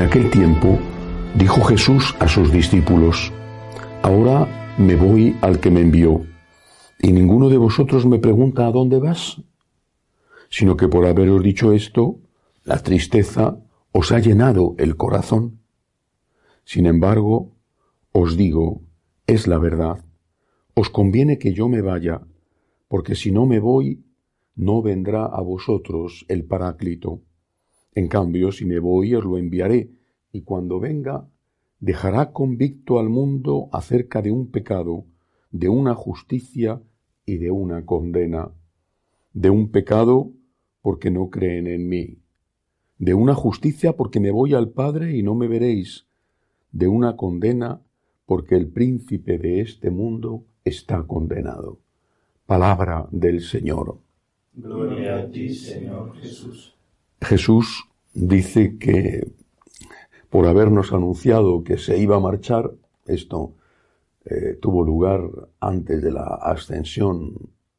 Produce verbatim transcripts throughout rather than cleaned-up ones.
En aquel tiempo dijo Jesús a sus discípulos: Ahora me voy al que me envió, y ninguno de vosotros me pregunta ¿a dónde vas? Sino que por haberos dicho esto, la tristeza os ha llenado el corazón. Sin embargo, os digo, es la verdad, os conviene que yo me vaya, porque si no me voy, no vendrá a vosotros el paráclito. En cambio, si me voy, os lo enviaré, y cuando venga, dejará convicto al mundo acerca de un pecado, de una justicia y de una condena. De un pecado, porque no creen en mí. De una justicia, porque me voy al Padre y no me veréis. De una condena, porque el príncipe de este mundo está condenado. Palabra del Señor. Gloria a ti, Señor Jesús. Jesús dice que por habernos anunciado que se iba a marchar, esto eh, tuvo lugar antes de la ascensión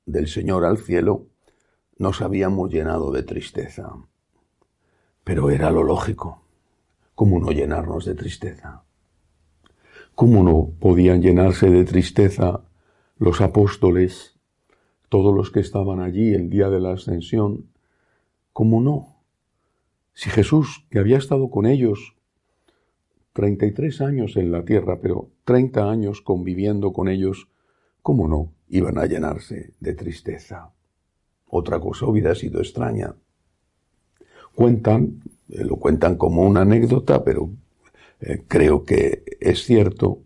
del Señor al cielo, nos habíamos llenado de tristeza. Pero era lo lógico. ¿Cómo no llenarnos de tristeza? ¿Cómo no podían llenarse de tristeza los apóstoles, todos los que estaban allí el día de la ascensión? ¿Cómo no? Si Jesús, que había estado con ellos treinta y tres años en la tierra, pero treinta años conviviendo con ellos, ¿cómo no iban a llenarse de tristeza? Otra cosa hubiera sido extraña. Cuentan, lo cuentan como una anécdota, pero eh, creo que es cierto,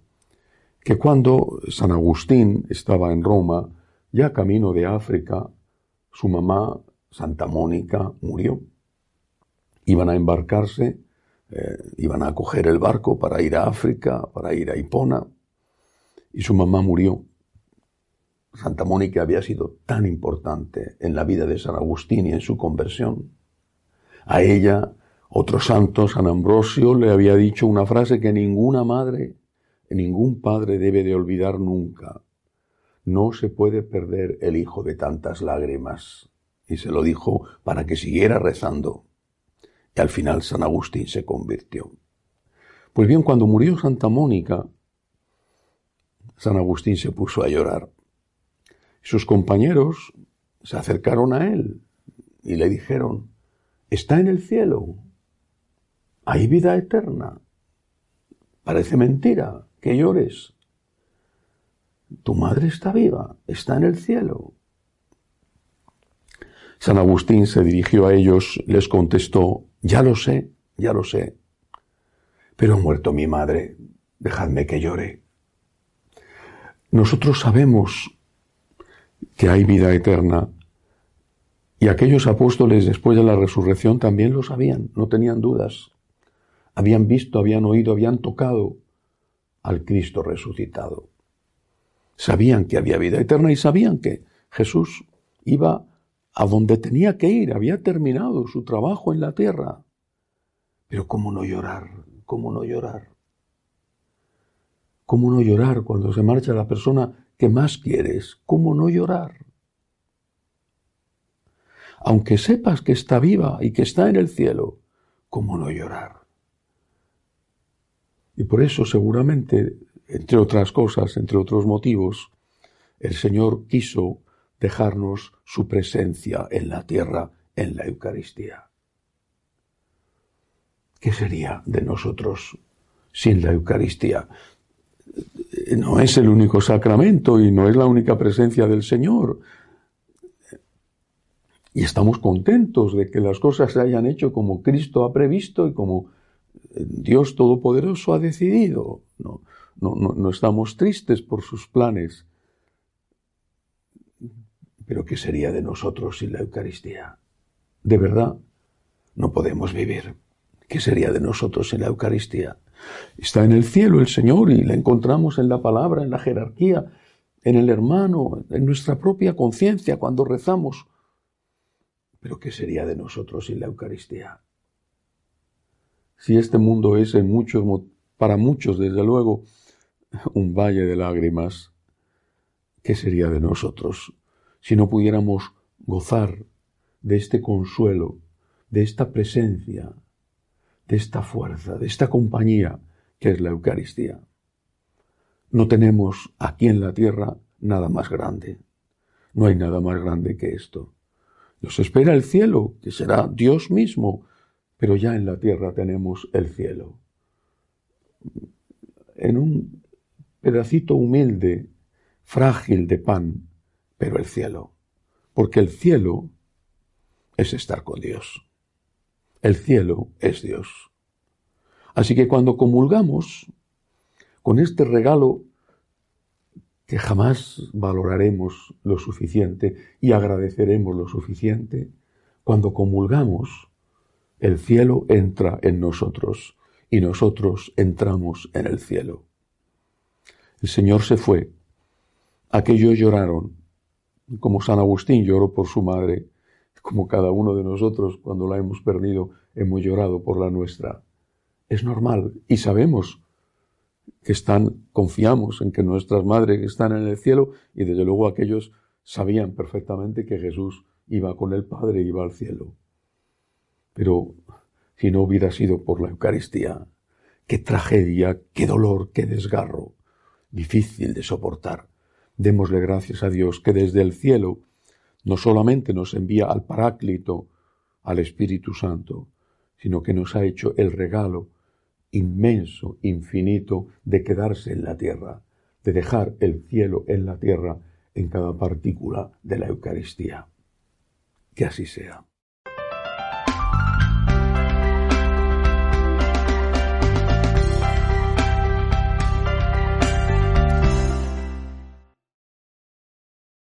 que cuando San Agustín estaba en Roma, ya camino de África, su mamá, Santa Mónica, murió. Iban a embarcarse, eh, iban a coger el barco para ir a África, para ir a Hipona, y su mamá murió. Santa Mónica había sido tan importante en la vida de San Agustín y en su conversión. A ella, otro santo, San Ambrosio, le había dicho una frase que ninguna madre, ningún padre debe de olvidar nunca. No se puede perder el hijo de tantas lágrimas. Y se lo dijo para que siguiera rezando. Y al final San Agustín se convirtió. Pues bien, cuando murió Santa Mónica, San Agustín se puso a llorar. Sus compañeros se acercaron a él y le dijeron: «Está en el cielo, hay vida eterna. Parece mentira que llores. Tu madre está viva, está en el cielo». San Agustín se dirigió a ellos, les contestó: «Ya lo sé, ya lo sé, pero ha muerto mi madre, dejadme que llore». Nosotros sabemos que hay vida eterna, y aquellos apóstoles después de la resurrección también lo sabían, no tenían dudas. Habían visto, habían oído, habían tocado al Cristo resucitado. Sabían que había vida eterna y sabían que Jesús iba a donde tenía que ir, había terminado su trabajo en la tierra. Pero ¿cómo no llorar? ¿Cómo no llorar? ¿Cómo no llorar cuando se marcha la persona que más quieres? ¿Cómo no llorar? Aunque sepas que está viva y que está en el cielo, ¿cómo no llorar? Y por eso seguramente, entre otras cosas, entre otros motivos, el Señor quiso dejarnos su presencia en la tierra, en la Eucaristía. ¿Qué sería de nosotros sin la Eucaristía? No es el único sacramento y no es la única presencia del Señor. Y estamos contentos de que las cosas se hayan hecho como Cristo ha previsto y como Dios Todopoderoso ha decidido. No, no, no, no estamos tristes por sus planes. Pero ¿qué sería de nosotros sin la Eucaristía? De verdad, no podemos vivir. ¿Qué sería de nosotros sin la Eucaristía? Está en el cielo el Señor y la encontramos en la palabra, en la jerarquía, en el hermano, en nuestra propia conciencia cuando rezamos. Pero ¿qué sería de nosotros sin la Eucaristía? Si este mundo es en muchos, para muchos, desde luego, un valle de lágrimas, ¿qué sería de nosotros si no pudiéramos gozar de este consuelo, de esta presencia, de esta fuerza, de esta compañía que es la Eucaristía. No tenemos aquí en la tierra nada más grande. No hay nada más grande que esto. Nos espera el cielo, que será Dios mismo, pero ya en la tierra tenemos el cielo. En un pedacito humilde, frágil de pan, pero el cielo. Porque el cielo es estar con Dios. El cielo es Dios. Así que cuando comulgamos con este regalo que jamás valoraremos lo suficiente y agradeceremos lo suficiente, cuando comulgamos, el cielo entra en nosotros y nosotros entramos en el cielo. El Señor se fue. Aquellos lloraron, como San Agustín lloró por su madre, como cada uno de nosotros cuando la hemos perdido hemos llorado por la nuestra. Es normal y sabemos que están, confiamos en que nuestras madres están en el cielo, y desde luego aquellos sabían perfectamente que Jesús iba con el Padre, iba al cielo. Pero si no hubiera sido por la Eucaristía, qué tragedia, qué dolor, qué desgarro, difícil de soportar. Démosle gracias a Dios que desde el cielo no solamente nos envía al Paráclito, al Espíritu Santo, sino que nos ha hecho el regalo inmenso, infinito, de quedarse en la tierra, de dejar el cielo en la tierra en cada partícula de la Eucaristía. Que así sea.